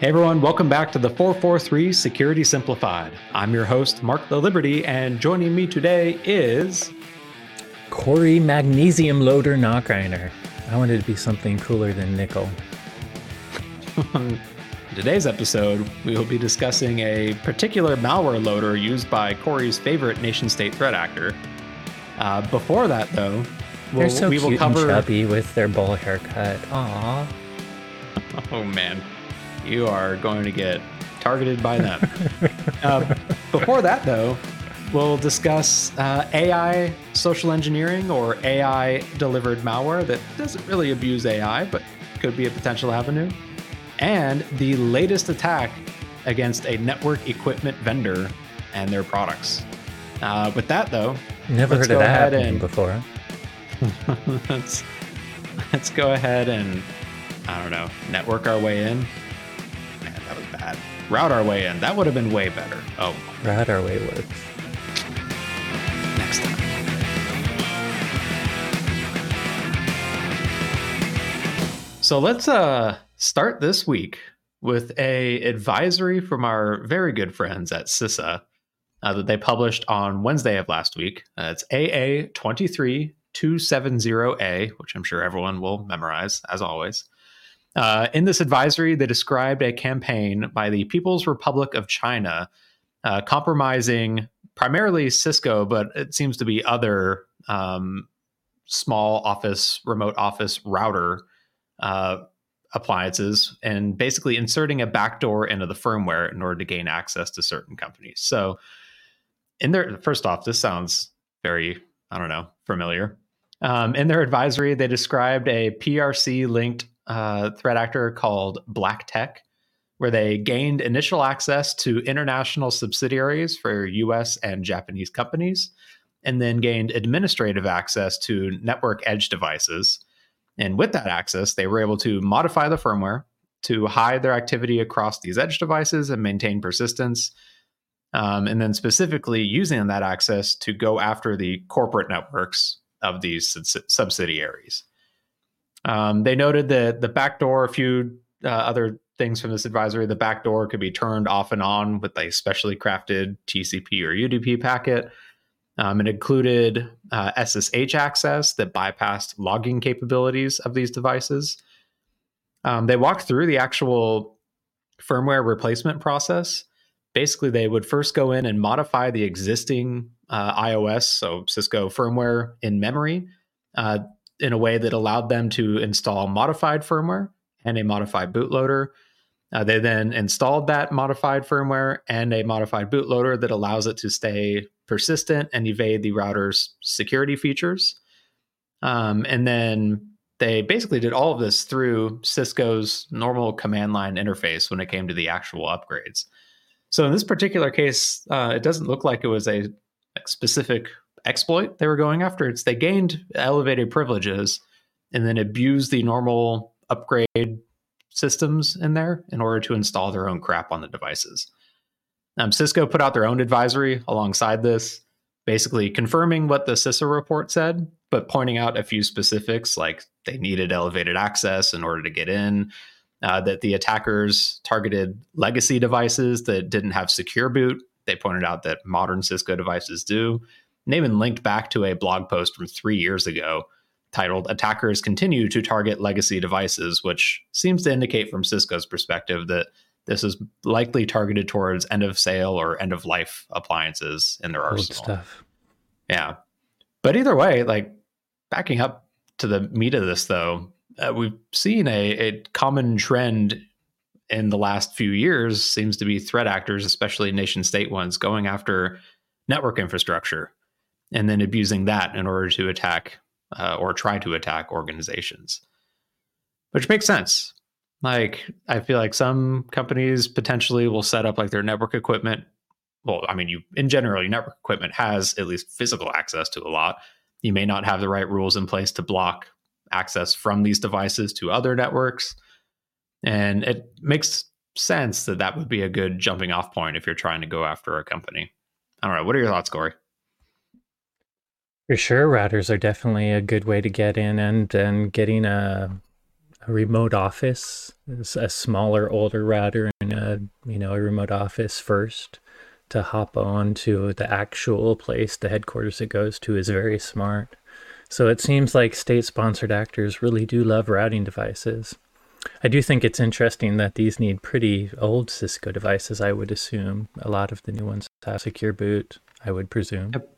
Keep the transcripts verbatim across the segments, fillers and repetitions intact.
Hey everyone, welcome back to the four forty-three Security Simplified. I'm your host, Mark the Liberty, and joining me today is... Corey Magnesium Loader Knockreiner. I wanted to be something cooler than nickel. In today's episode, we will be discussing a particular malware loader used by Corey's favorite nation-state threat actor. Uh, before that, though, we'll, They're so we will cute cover... and chubby with their bowl haircut. Aww. Oh, man. You are going to get targeted by them. uh, before that, though, we'll discuss uh, A I social engineering or A I-delivered malware that doesn't really abuse A I, but could be a potential avenue. And the latest attack against a network equipment vendor and their products. Uh, with that, though, never heard of that happening before. let's, let's go ahead and, I don't know, network our way in. That was bad. Route our way in. That would have been way better. Oh, route our way works. Next time. So let's uh, start this week with a advisory from our very good friends at CISA uh, that they published on Wednesday of last week. Uh, it's A A two three two seven zero A, which I'm sure everyone will memorize, as always. Uh, in this advisory, they described a campaign by the People's Republic of China uh, compromising primarily Cisco, but it seems to be other um, small office, remote office router uh, appliances, and basically inserting a backdoor into the firmware in order to gain access to certain companies. So in their, first off, this sounds very, I don't know, familiar. Um, in their advisory, they described a P R C-linked Uh, threat actor called BlackTech, where they gained initial access to international subsidiaries for U S and Japanese companies, and then gained administrative access to network edge devices. And with that access, they were able to modify the firmware to hide their activity across these edge devices and maintain persistence. Um, and then specifically using that access to go after the corporate networks of these subs- subsidiaries. Um, they noted that the backdoor, a few uh, other things from this advisory, the backdoor could be turned off and on with a specially crafted T C P or U D P packet. Um, it included uh, S S H access that bypassed logging capabilities of these devices. Um, they walked through the actual firmware replacement process. Basically, they would first go in and modify the existing uh, iOS, so Cisco firmware in memory, uh, in a way that allowed them to install modified firmware and a modified bootloader. Uh, they then installed that modified firmware and a modified bootloader that allows it to stay persistent and evade the router's security features. Um, and then they basically did all of this through Cisco's normal command line interface when it came to the actual upgrades. So in this particular case, uh, it doesn't look like it was a specific exploit they were going after. It's they gained elevated privileges and then abused the normal upgrade systems in there in order to install their own crap on the devices. Um, Cisco put out their own advisory alongside this, basically confirming what the CISA report said, but pointing out a few specifics, like they needed elevated access in order to get in, uh, that the attackers targeted legacy devices that didn't have secure boot. They pointed out that modern Cisco devices do. And even linked back to a blog post from three years ago titled Attackers Continue to Target Legacy Devices, which seems to indicate from Cisco's perspective that this is likely targeted towards end-of-sale or end-of-life appliances in their arsenal. Old stuff. Yeah. But either way, like backing up to the meat of this, though, uh, we've seen a, a common trend in the last few years seems to be threat actors, especially nation-state ones, going after network infrastructure and then abusing that in order to attack uh, or try to attack organizations, which makes sense. Like, I feel like some companies potentially will set up like their network equipment. Well, I mean, you in general, your network equipment has at least physical access to a lot. You may not have the right rules in place to block access from these devices to other networks. And it makes sense that that would be a good jumping off point if you're trying to go after a company. I don't know. What are your thoughts, Corey? For sure, routers are definitely a good way to get in, and and getting a, a a remote office, a smaller, older router in a, you know, a remote office first to hop on to the actual place, the headquarters it goes to is very smart. So it seems like state-sponsored actors really do love routing devices. I do think it's interesting that these need pretty old Cisco devices, I would assume. A lot of the new ones have secure boot, I would presume. Yep.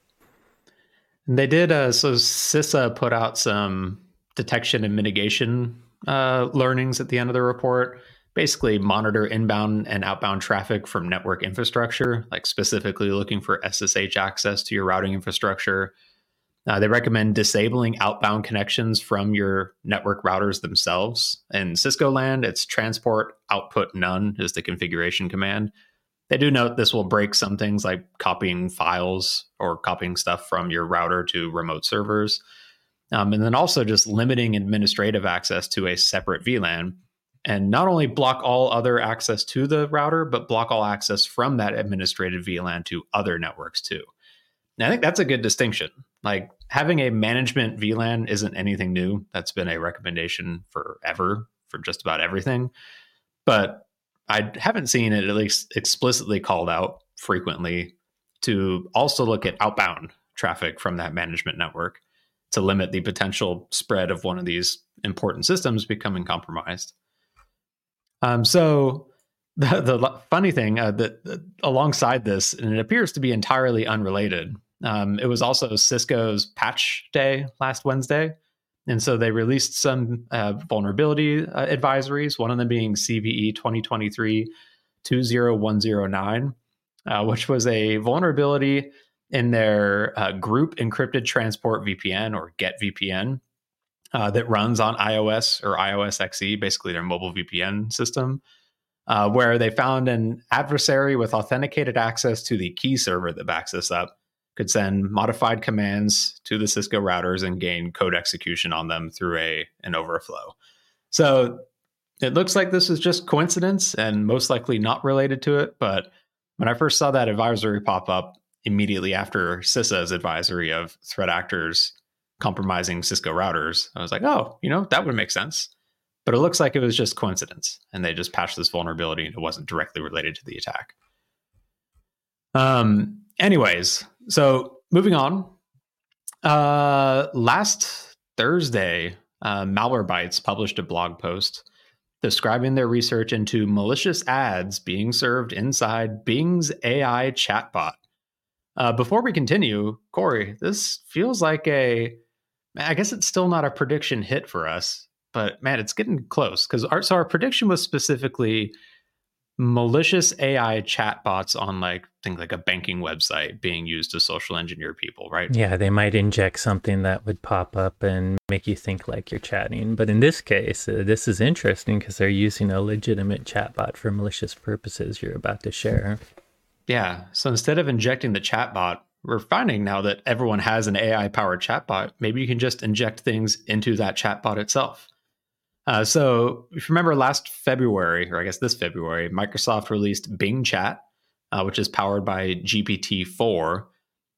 They did, uh, so CISA put out some detection and mitigation uh, learnings at the end of the report. Basically monitor inbound and outbound traffic from network infrastructure, like specifically looking for S S H access to your routing infrastructure. Uh, they recommend disabling outbound connections from your network routers themselves. In Cisco land, it's transport output none is the configuration command. They do note this will break some things like copying files or copying stuff from your router to remote servers. Um, and then also just limiting administrative access to a separate V LAN, and not only block all other access to the router, but block all access from that administrative V LAN to other networks too. And I think that's a good distinction. Like having a management V LAN isn't anything new. That's been a recommendation forever for just about everything. But I haven't seen it at least explicitly called out frequently to also look at outbound traffic from that management network to limit the potential spread of one of these important systems becoming compromised. Um, so the, the funny thing uh, that, that alongside this, and it appears to be entirely unrelated, um, it was also Cisco's patch day last Wednesday. And so they released some uh, vulnerability uh, advisories, one of them being C V E twenty twenty-three dash two oh one oh nine, uh, which was a vulnerability in their uh, group encrypted transport V P N or GET V P N. Uh, that runs on iOS or iOS X E, basically their mobile V P N system, uh, where they found an adversary with authenticated access to the key server that backs this up could send modified commands to the Cisco routers and gain code execution on them through a an overflow. So it looks like this is just coincidence and most likely not related to it. But when I first saw that advisory pop up immediately after CISA's advisory of threat actors compromising Cisco routers, I was like, oh, you know, that would make sense. But it looks like it was just coincidence, and they just patched this vulnerability, and it wasn't directly related to the attack. Um. Anyways, so moving on. Uh, last Thursday, uh, Malwarebytes published a blog post describing their research into malicious ads being served inside Bing's A I chatbot. Uh, before we continue, Corey, this feels like a... I guess it's still not a prediction hit for us, but man, it's getting close. Because our so our prediction was specifically malicious A I chatbots on like things like a banking website being used to social engineer people, right? Yeah, they might inject something that would pop up and make you think like you're chatting. But in this case, uh, this is interesting because they're using a legitimate chatbot for malicious purposes you're about to share. Yeah. So instead of injecting the chatbot, we're finding now that everyone has an A I-powered chatbot. Maybe you can just inject things into that chatbot itself. Uh, so if you remember last February, or I guess this February, Microsoft released Bing Chat, uh, which is powered by G P T four,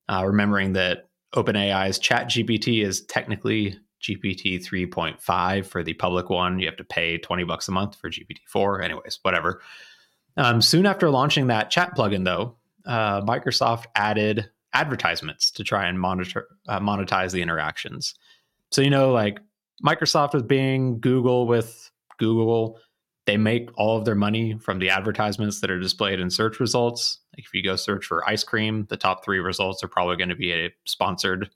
uh, remembering that OpenAI's ChatGPT is technically G P T three point five for the public one. You have to pay twenty bucks a month for G P T four. Anyways, whatever. Um, soon after launching that chat plugin, though, uh, Microsoft added advertisements to try and monitor uh, monetize the interactions. So, you know, like Microsoft with Bing, Google with Google, they make all of their money from the advertisements that are displayed in search results. Like if you go search for ice cream, the top three results are probably going to be a sponsored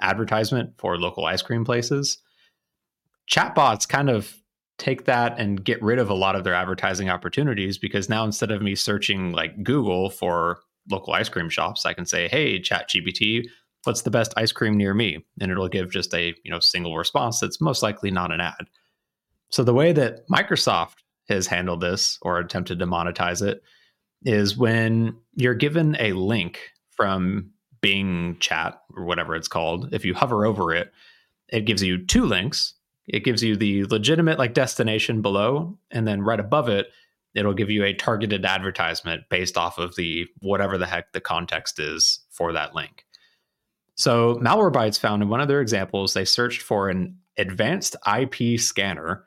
advertisement for local ice cream places. Chatbots kind of take that and get rid of a lot of their advertising opportunities, because now instead of me searching like Google for local ice cream shops, I can say, hey, ChatGPT, what's the best ice cream near me? And it'll give just a you know single response that's most likely not an ad. So the way that Microsoft has handled this or attempted to monetize it is when you're given a link from Bing Chat or whatever it's called, if you hover over it, it gives you two links. It gives you the legitimate like destination below, and then right above it, it'll give you a targeted advertisement based off of the whatever the heck the context is for that link. So Malwarebytes found in one of their examples, they searched for an advanced I P scanner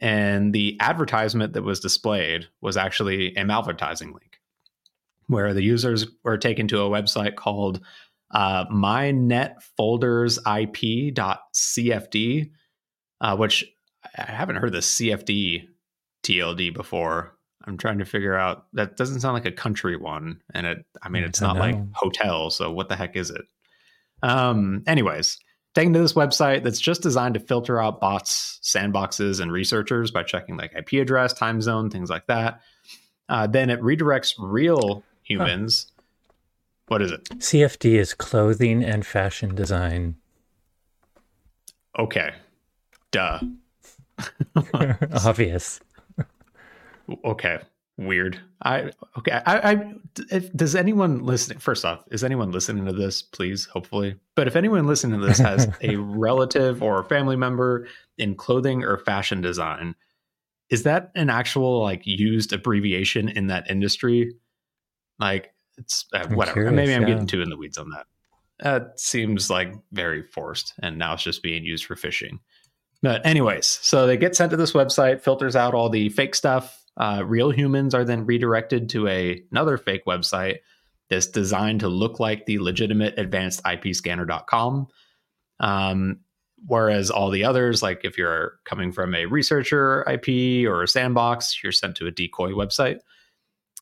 And the advertisement that was displayed was actually a malvertising link, where the users were taken to a website called uh, my net folders I P dot c f d, uh, which I haven't heard the C F D T L D before. I'm trying to figure out, that doesn't sound like a country one. And it, I mean, it's I not know. like hotel. So what the heck is it? Um, anyways, taken to this website that's just designed to filter out bots, sandboxes, and researchers by checking like I P address, time zone, things like that. Uh, then it redirects real humans. Huh. What is it? C F D is clothing and fashion design. Okay. Duh. Obvious. Okay. Weird. I okay. I, I if, does anyone listening? First off, is anyone listening to this? Please, hopefully. But if anyone listening to this has a relative or a family member in clothing or fashion design, is that an actual like used abbreviation in that industry? Like it's uh, I'm whatever. Curious, Maybe I'm yeah. getting too in the weeds on that. That seems like very forced, and now it's just being used for phishing. But anyways, so they get sent to this website, filters out all the fake stuff. Uh, real humans are then redirected to a, another fake website that's designed to look like the legitimate advanced I P scanner dot com. Um, whereas all the others, like if you're coming from a researcher I P or a sandbox, you're sent to a decoy website.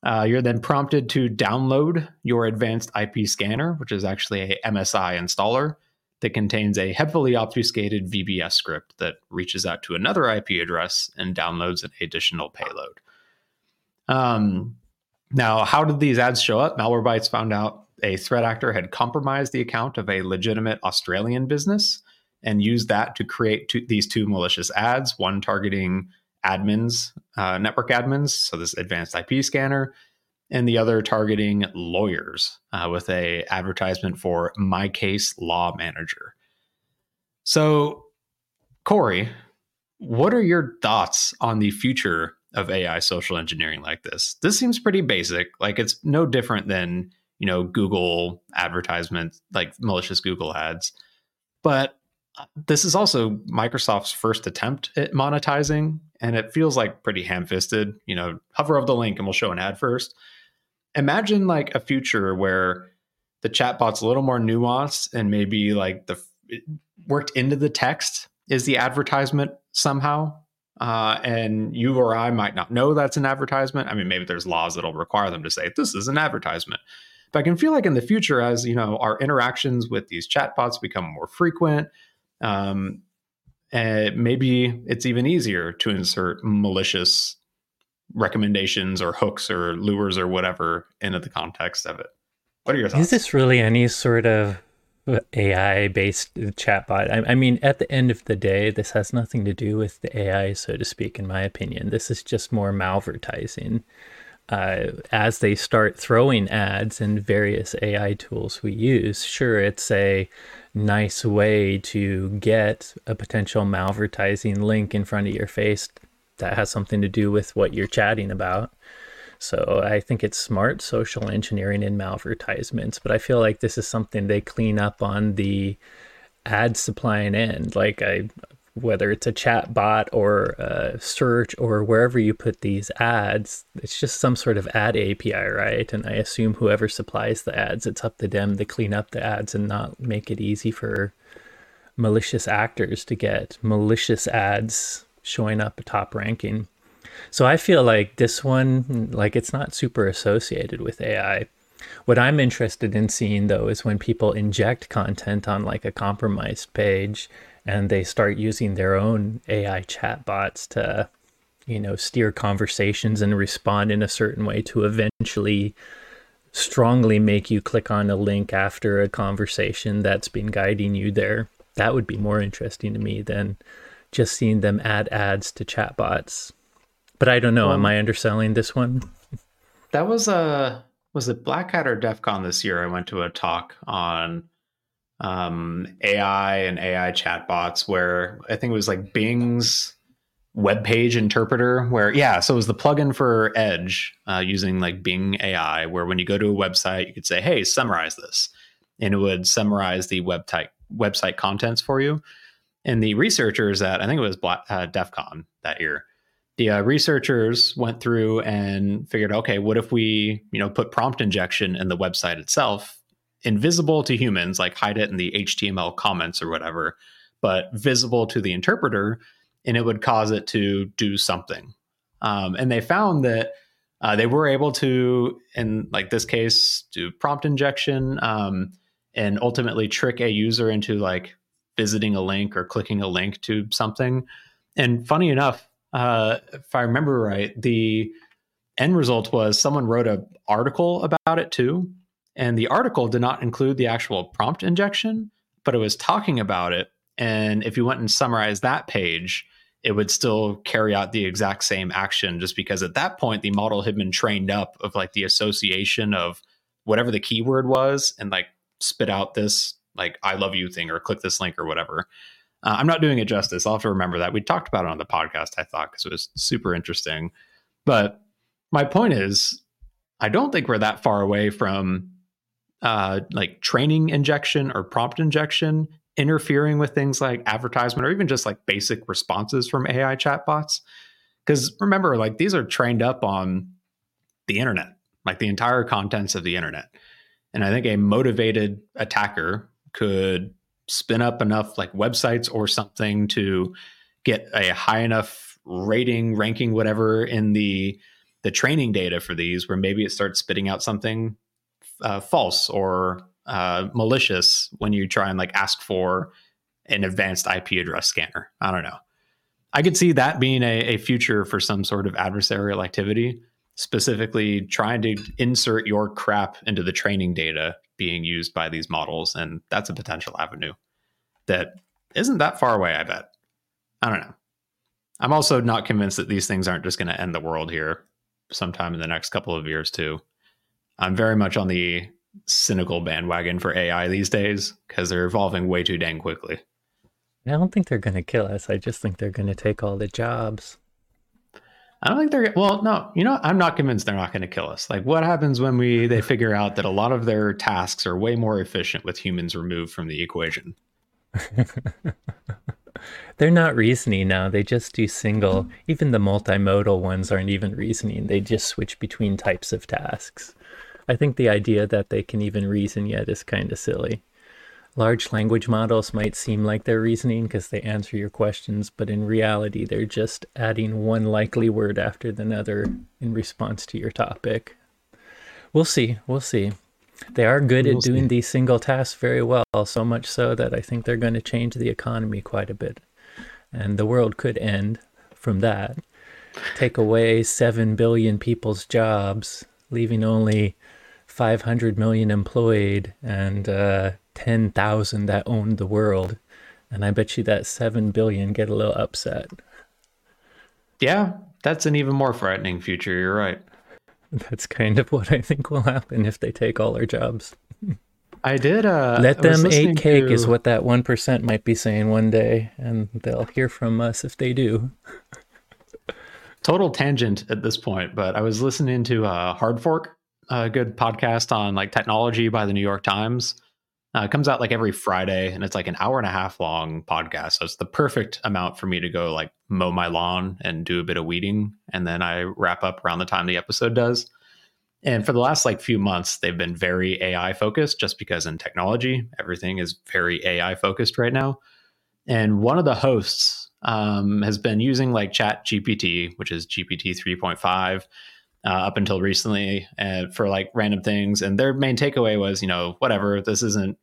Uh, you're then prompted to download your advanced I P scanner, which is actually a M S I installer that contains a heavily obfuscated V B S script that reaches out to another I P address and downloads an additional payload. Um, now, how did these ads show up? Malwarebytes found out a threat actor had compromised the account of a legitimate Australian business and used that to create two, these two malicious ads, one targeting admins, uh, network admins, so this advanced I P scanner, and the other targeting lawyers uh, with a advertisement for My Case Law Manager. So, Corey, what are your thoughts on the future of A I social engineering like this? This seems pretty basic. Like it's no different than, you know, Google advertisements, like malicious Google ads. But this is also Microsoft's first attempt at monetizing, and it feels like pretty ham-fisted. You know, hover over the link and we'll show an ad first. Imagine like a future where the chatbot's a little more nuanced and maybe like the worked into the text is the advertisement somehow. Uh, and you or I might not know that's an advertisement. I mean, maybe there's laws that'll require them to say this is an advertisement. But I can feel like in the future, as you know, our interactions with these chatbots become more frequent, um, and maybe it's even easier to insert malicious recommendations or hooks or lures or whatever into the context of it. What are your thoughts? Is this really any sort of A I-based chatbot? I, I mean, at the end of the day, this has nothing to do with the A I, so to speak, in my opinion. This is just more malvertising. Uh, as they start throwing ads in various A I tools we use, sure, it's a nice way to get a potential malvertising link in front of your face that has something to do with what you're chatting about. So I think it's smart social engineering in malvertisements, but I feel like this is something they clean up on the ad supply and end. Like I, whether it's a chat bot or a search or wherever you put these ads, it's just some sort of ad A P I, right? And I assume whoever supplies the ads, it's up to them to clean up the ads and not make it easy for malicious actors to get malicious ads showing up a top ranking. So I feel like this one, like it's not super associated with A I. What I'm interested in seeing though is when people inject content on like a compromised page and they start using their own A I chatbots to, you know, steer conversations and respond in a certain way to eventually strongly make you click on a link after a conversation that's been guiding you there. That would be more interesting to me than just seeing them add ads to chatbots. But I don't know, well, am I underselling this one? That was a, was it Black Hat or DEF CON this year? I went to a talk on Um, A I and A I chatbots where I think it was like Bing's webpage interpreter where, yeah, so it was the plugin for Edge uh, using like Bing A I where when you go to a website, you could say, hey, summarize this. And it would summarize the web type, website contents for you. And the researchers at, I think it was Black, uh, DEF CON that year, the uh, researchers went through and figured, okay, what if we, you know, put prompt injection in the website itself, invisible to humans, like hide it in the H T M L comments or whatever, but visible to the interpreter, and it would cause it to do something. Um, and they found that uh, they were able to, in like this case, do prompt injection um, and ultimately trick a user into like visiting a link or clicking a link to something. And funny enough, uh, if I remember right, the end result was someone wrote an article about it too. And the article did not include the actual prompt injection, but it was talking about it. And if you went and summarized that page, it would still carry out the exact same action, just because at that point, the model had been trained up of like the association of whatever the keyword was and like spit out this like, I love you thing or click this link or whatever. Uh, I'm not doing it justice. I'll have to remember that. We talked about it on the podcast, I thought, because it was super interesting. But my point is, I don't think we're that far away from uh, like training injection or prompt injection interfering with things like advertisement or even just like basic responses from A I chatbots. Because remember, like these are trained up on the internet, like the entire contents of the internet. And I think a motivated attacker could spin up enough like websites or something to get a high enough rating, ranking, whatever in the the training data for these, where maybe it starts spitting out something uh, false or Uh, malicious when you try and like ask for an advanced I P address scanner. I don't know. I could see that being a, a future for some sort of adversarial activity, specifically trying to insert your crap into the training data being used by these models. And that's a potential avenue that isn't that far away, I bet. I don't know. I'm also not convinced that these things aren't just going to end the world here sometime in the next couple of years too. I'm very much on the cynical bandwagon for A I these days because they're evolving way too dang quickly. I don't think they're going to kill us. I just think they're going to take all the jobs. I don't think they're, well, no, you know, I'm not convinced they're not going to kill us. Like what happens when we, they figure out that a lot of their tasks are way more efficient with humans removed from the equation. They're not reasoning now. They just do single, even the multimodal ones aren't even reasoning. They just switch between types of tasks. I think the idea that they can even reason yet is kind of silly. Large language models might seem like they're reasoning because they answer your questions, but in reality, they're just adding one likely word after another in response to your topic. We'll see. We'll see. They are good we'll at doing see. these single tasks very well, so much so that I think they're going to change the economy quite a bit. And the world could end from that. Take away seven billion people's jobs, leaving only five hundred million employed and uh, ten thousand that own the world. And I bet you that seven billion get a little upset. Yeah, that's an even more frightening future. You're right. That's kind of what I think will happen if they take all our jobs. I did. Uh, Let them eat cake to... is what that one percent might be saying one day. And they'll hear from us if they do. Total tangent at this point, but I was listening to uh, Hard Fork, a good podcast on like technology by the New York Times. Uh, it comes out like every Friday and it's like an hour and a half long podcast. So it's the perfect amount for me to go like mow my lawn and do a bit of weeding. And then I wrap up around the time the episode does. And for the last like few months, they've been very A I focused just because in technology, everything is very A I focused right now. And one of the hosts um, has been using like ChatGPT, which is G P T three point five. Uh, up until recently uh, for like random things. And their main takeaway was, you know, whatever, this isn't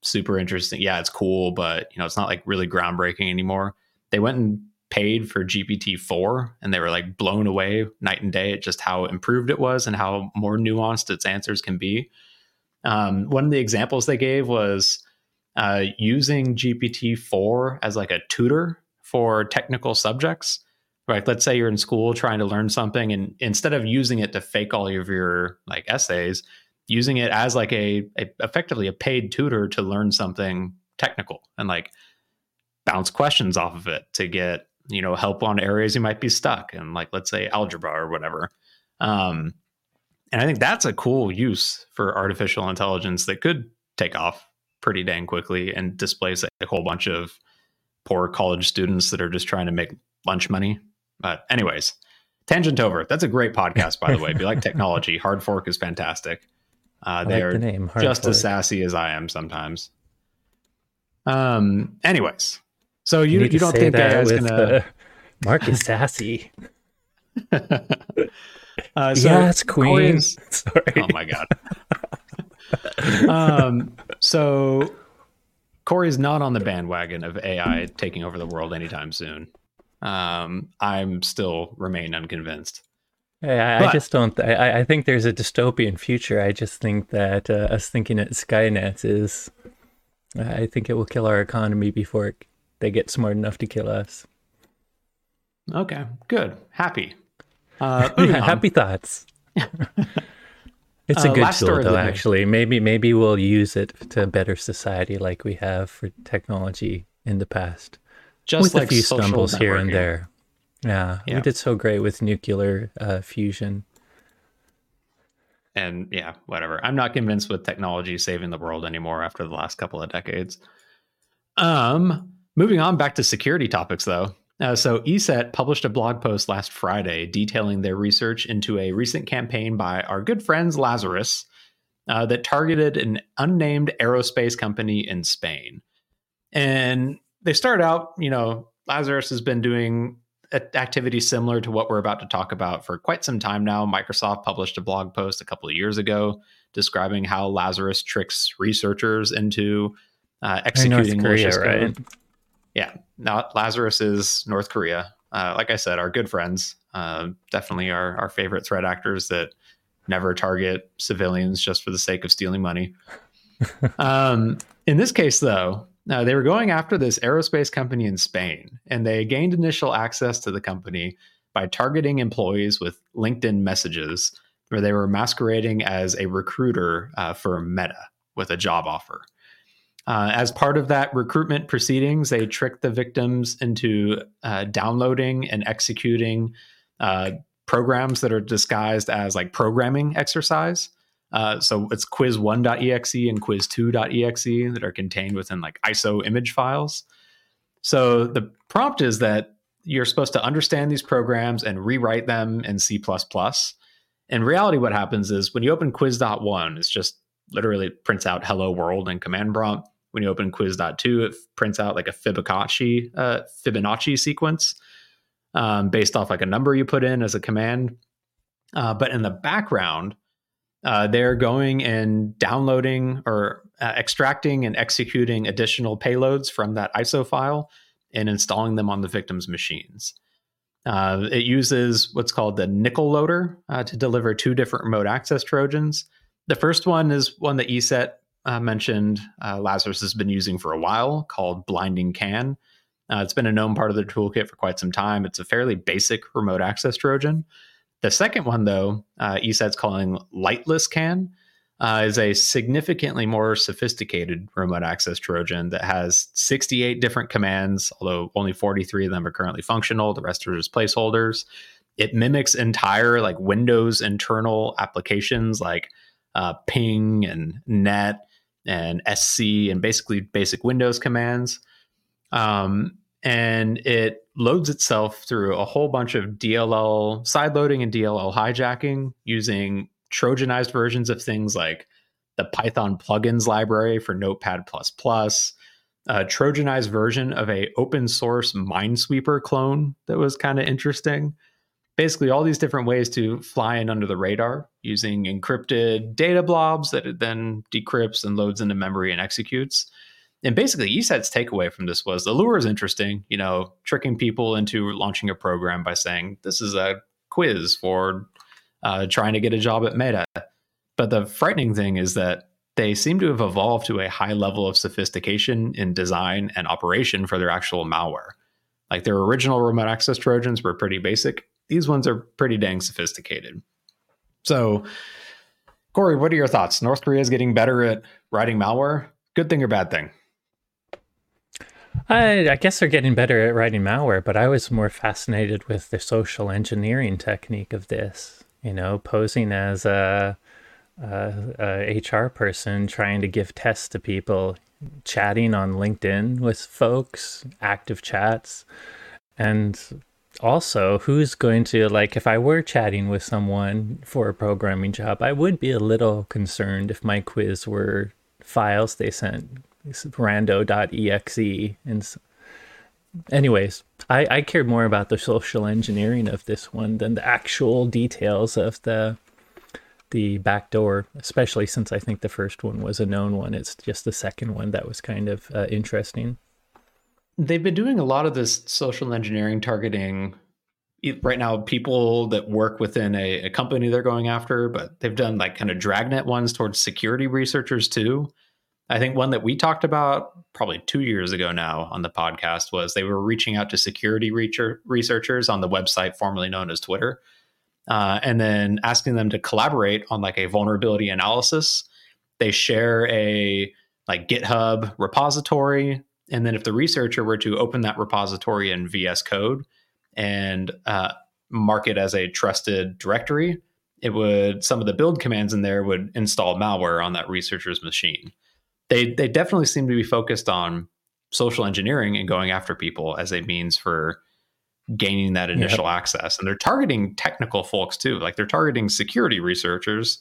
super interesting. Yeah, it's cool, but, you know, it's not like really groundbreaking anymore. They went and paid for G P T four and they were like blown away night and day at just how improved it was and how more nuanced its answers can be. Um, one of the examples they gave was uh, using G P T four as like a tutor for technical subjects. Right. Let's say you're in school trying to learn something, and instead of using it to fake all of your like essays, using it as like a, a effectively a paid tutor to learn something technical and like bounce questions off of it to get, you know, help on areas you might be stuck in, like, let's say algebra or whatever. Um, and I think that's a cool use for artificial intelligence that could take off pretty dang quickly and displace a whole bunch of poor college students that are just trying to make lunch money. But anyways, tangent over. That's a great podcast, by the way. If you like technology, Hard Fork is fantastic. Uh, they like are the name, just fork. As sassy as I am sometimes. Um. Anyways, so you you, you don't think A I is gonna uh, Mark is sassy? uh, so yes, Queen. Corey's... Sorry. Oh my god. um. So Corey's not on the bandwagon of A I taking over the world anytime soon. Um. I'm still remain unconvinced. Hey, I, but, I just don't. Th- I I think there's a dystopian future. I just think that uh, us thinking at Skynet is. I think it will kill our economy before it, they get smart enough to kill us. Okay, good. Happy. Uh, yeah, happy thoughts. It's a uh, good tool, though, actually. Day. Maybe maybe we'll use it to better society like we have for technology in the past. Just with like a few stumbles networking. Here and there. Yeah, yeah, we did so great with nuclear uh, fusion. And yeah, whatever. I'm not convinced with technology saving the world anymore after the last couple of decades. Um, moving on back to security topics, though. Uh, so E S E T published a blog post last Friday detailing their research into a recent campaign by our good friends Lazarus uh, that targeted an unnamed aerospace company in Spain. And they start out, you know, Lazarus has been doing activities similar to what we're about to talk about for quite some time now. Microsoft published a blog post a couple of years ago describing how Lazarus tricks researchers into uh, executing malicious code. Right? Yeah, now Lazarus is North Korea. Uh, like I said, our good friends, uh, definitely our, our favorite threat actors that never target civilians just for the sake of stealing money. um, in this case, though, Now, they were going after this aerospace company in Spain, and they gained initial access to the company by targeting employees with LinkedIn messages where they were masquerading as a recruiter uh, for Meta with a job offer. Uh, as part of that recruitment proceedings, they tricked the victims into uh, downloading and executing uh, programs that are disguised as like programming exercise. Uh, so it's quiz one dot E X E and quiz two dot E X E that are contained within like I S O image files. So the prompt is that you're supposed to understand these programs and rewrite them in C plus plus. In reality, what happens is when you open quiz dot one, it's just literally prints out hello world and command prompt. When you open quiz dot two, it prints out like a Fibonacci, uh, Fibonacci sequence um, based off like a number you put in as a command. Uh, but in the background, Uh, they're going and downloading or uh, extracting and executing additional payloads from that I S O file and installing them on the victim's machines. Uh, it uses what's called the Nickel loader uh, to deliver two different remote access Trojans. The first one is one that E S E T uh, mentioned uh, Lazarus has been using for a while called Blinding Can. Uh, it's been a known part of their toolkit for quite some time. It's a fairly basic remote access Trojan. The second one, though, uh, E S E T's calling LightlessCAN, uh, is a significantly more sophisticated remote access Trojan that has sixty-eight different commands, although only forty-three of them are currently functional. The rest are just placeholders. It mimics entire like Windows internal applications like uh, ping and net and S C and basically basic Windows commands. Um, and it loads itself through a whole bunch of D L L sideloading and D L L hijacking using Trojanized versions of things like the Python plugins library for Notepad plus plus, a Trojanized version of a open source Minesweeper clone that was kind of interesting. Basically, all these different ways to fly in under the radar using encrypted data blobs that it then decrypts and loads into memory and executes. And basically, E S E T's takeaway from this was the lure is interesting, you know, tricking people into launching a program by saying this is a quiz for uh, trying to get a job at Meta. But the frightening thing is that they seem to have evolved to a high level of sophistication in design and operation for their actual malware. Like their original remote access Trojans were pretty basic. These ones are pretty dang sophisticated. So, Corey, what are your thoughts? North Korea is getting better at writing malware. Good thing or bad thing? I, I guess they're getting better at writing malware, but I was more fascinated with the social engineering technique of this, you know, posing as a, a, a H R person, trying to give tests to people, chatting on LinkedIn with folks, active chats, and also, who's going to, like, if I were chatting with someone for a programming job, I would be a little concerned if my quiz were files they sent, rando dot E X E. And so, anyways, I, I cared more about the social engineering of this one than the actual details of the the backdoor, especially since I think the first one was a known one. It's just the second one that was kind of uh, interesting. They've been doing a lot of this social engineering targeting right now, people that work within a, a company they're going after, but they've done like kind of dragnet ones towards security researchers too. I think one that we talked about probably two years ago now on the podcast was they were reaching out to security researchers on the website formerly known as Twitter, uh, and then asking them to collaborate on like a vulnerability analysis. They share a like GitHub repository. And then if the researcher were to open that repository in V S Code and uh, mark it as a trusted directory, it would, some of the build commands in there would install malware on that researcher's machine. They they definitely seem to be focused on social engineering and going after people as a means for gaining that initial yep. access. And they're targeting technical folks too. Like they're targeting security researchers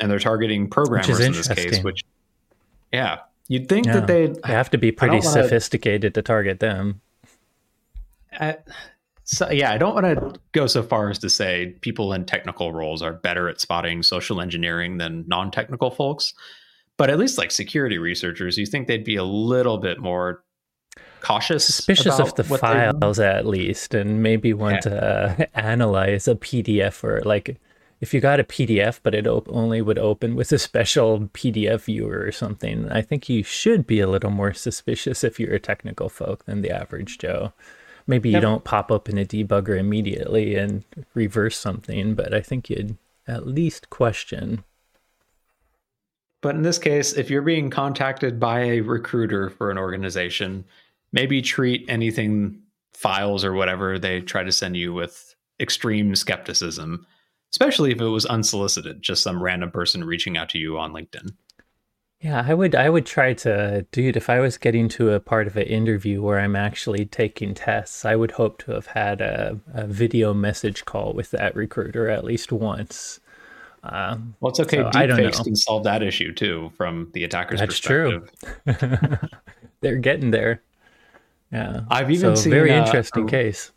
and they're targeting programmers in this case, which, yeah. You'd think yeah. that they'd they have to be pretty wanna, sophisticated to target them. I, so yeah, I don't want to go so far as to say people in technical roles are better at spotting social engineering than non-technical folks, but at least like security researchers, you think they'd be a little bit more cautious, suspicious of the files at least, and maybe want yeah. to uh, analyze a P D F or like. If you got a P D F, but it op- only would open with a special P D F viewer or something, I think you should be a little more suspicious if you're a technical folk than the average Joe. Maybe you yep. don't pop up in a debugger immediately and reverse something, but I think you'd at least question. But in this case, if you're being contacted by a recruiter for an organization, maybe treat anything, files or whatever they try to send you, with extreme skepticism. Especially if it was unsolicited, just some random person reaching out to you on LinkedIn. Yeah, I would I would try to, dude, if I was getting to a part of an interview where I'm actually taking tests, I would hope to have had a, a video message call with that recruiter at least once. Um, well, it's okay. So deepfakes can solve that issue too from the attacker's That's perspective. That's true. They're getting there. Yeah, I've even so, seen very uh, interesting uh, case.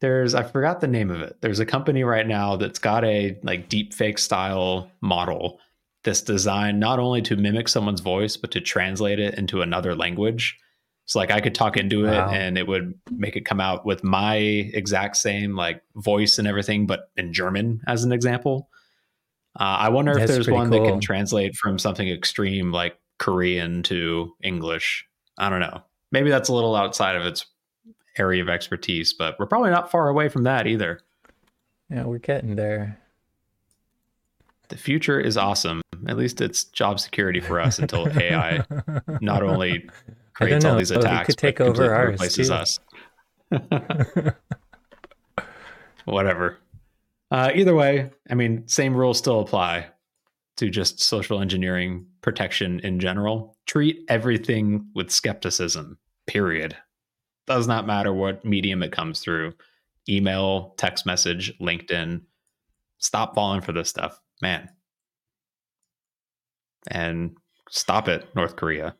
There's, I forgot the name of it. There's a company right now that's got a like deepfake style model that's designed not only to mimic someone's voice, but to translate it into another language. So like I could talk into it wow. and it would make it come out with my exact same like voice and everything, but in German as an example. Uh, I wonder that's if there's one cool. that can translate from something extreme like Korean to English. I don't know. Maybe that's a little outside of its area of expertise, but we're probably not far away from that either. Yeah, we're getting there. The future is awesome. At least it's job security for us until A I not only creates all these attacks, could take but over ours replaces too. Us. Whatever. Uh, either way, I mean, same rules still apply to just social engineering protection in general. Treat everything with skepticism, period. Does not matter what medium it comes through. Email, text message, LinkedIn. Stop falling for this stuff, man. And stop it, North Korea.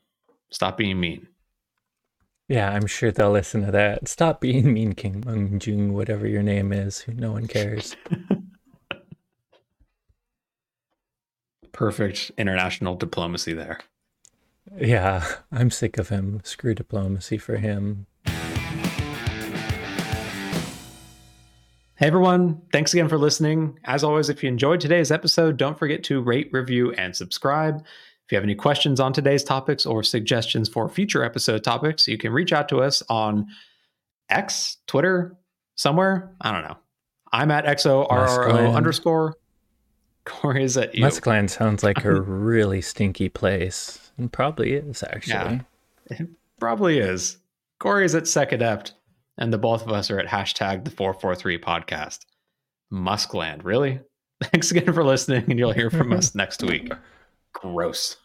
Stop being mean. Yeah, I'm sure they'll listen to that. Stop being mean, King Meng Jung, whatever your name is. No one cares. Perfect international diplomacy there. Yeah, I'm sick of him. Screw diplomacy for him. Hey everyone, thanks again for listening. As always, if you enjoyed today's episode, don't forget to rate, review, and subscribe. If you have any questions on today's topics or suggestions for future episode topics, you can reach out to us on X, Twitter, somewhere. I don't know. I'm at X O R R O underscore. Corey is at you. Musclan sounds like a really stinky place. And probably is, actually. Yeah, it probably is. Corey is at SecAdept. And the both of us are at hashtag the four forty-three podcast. Muskland, really? Thanks again for listening, and you'll hear from us next week. Gross.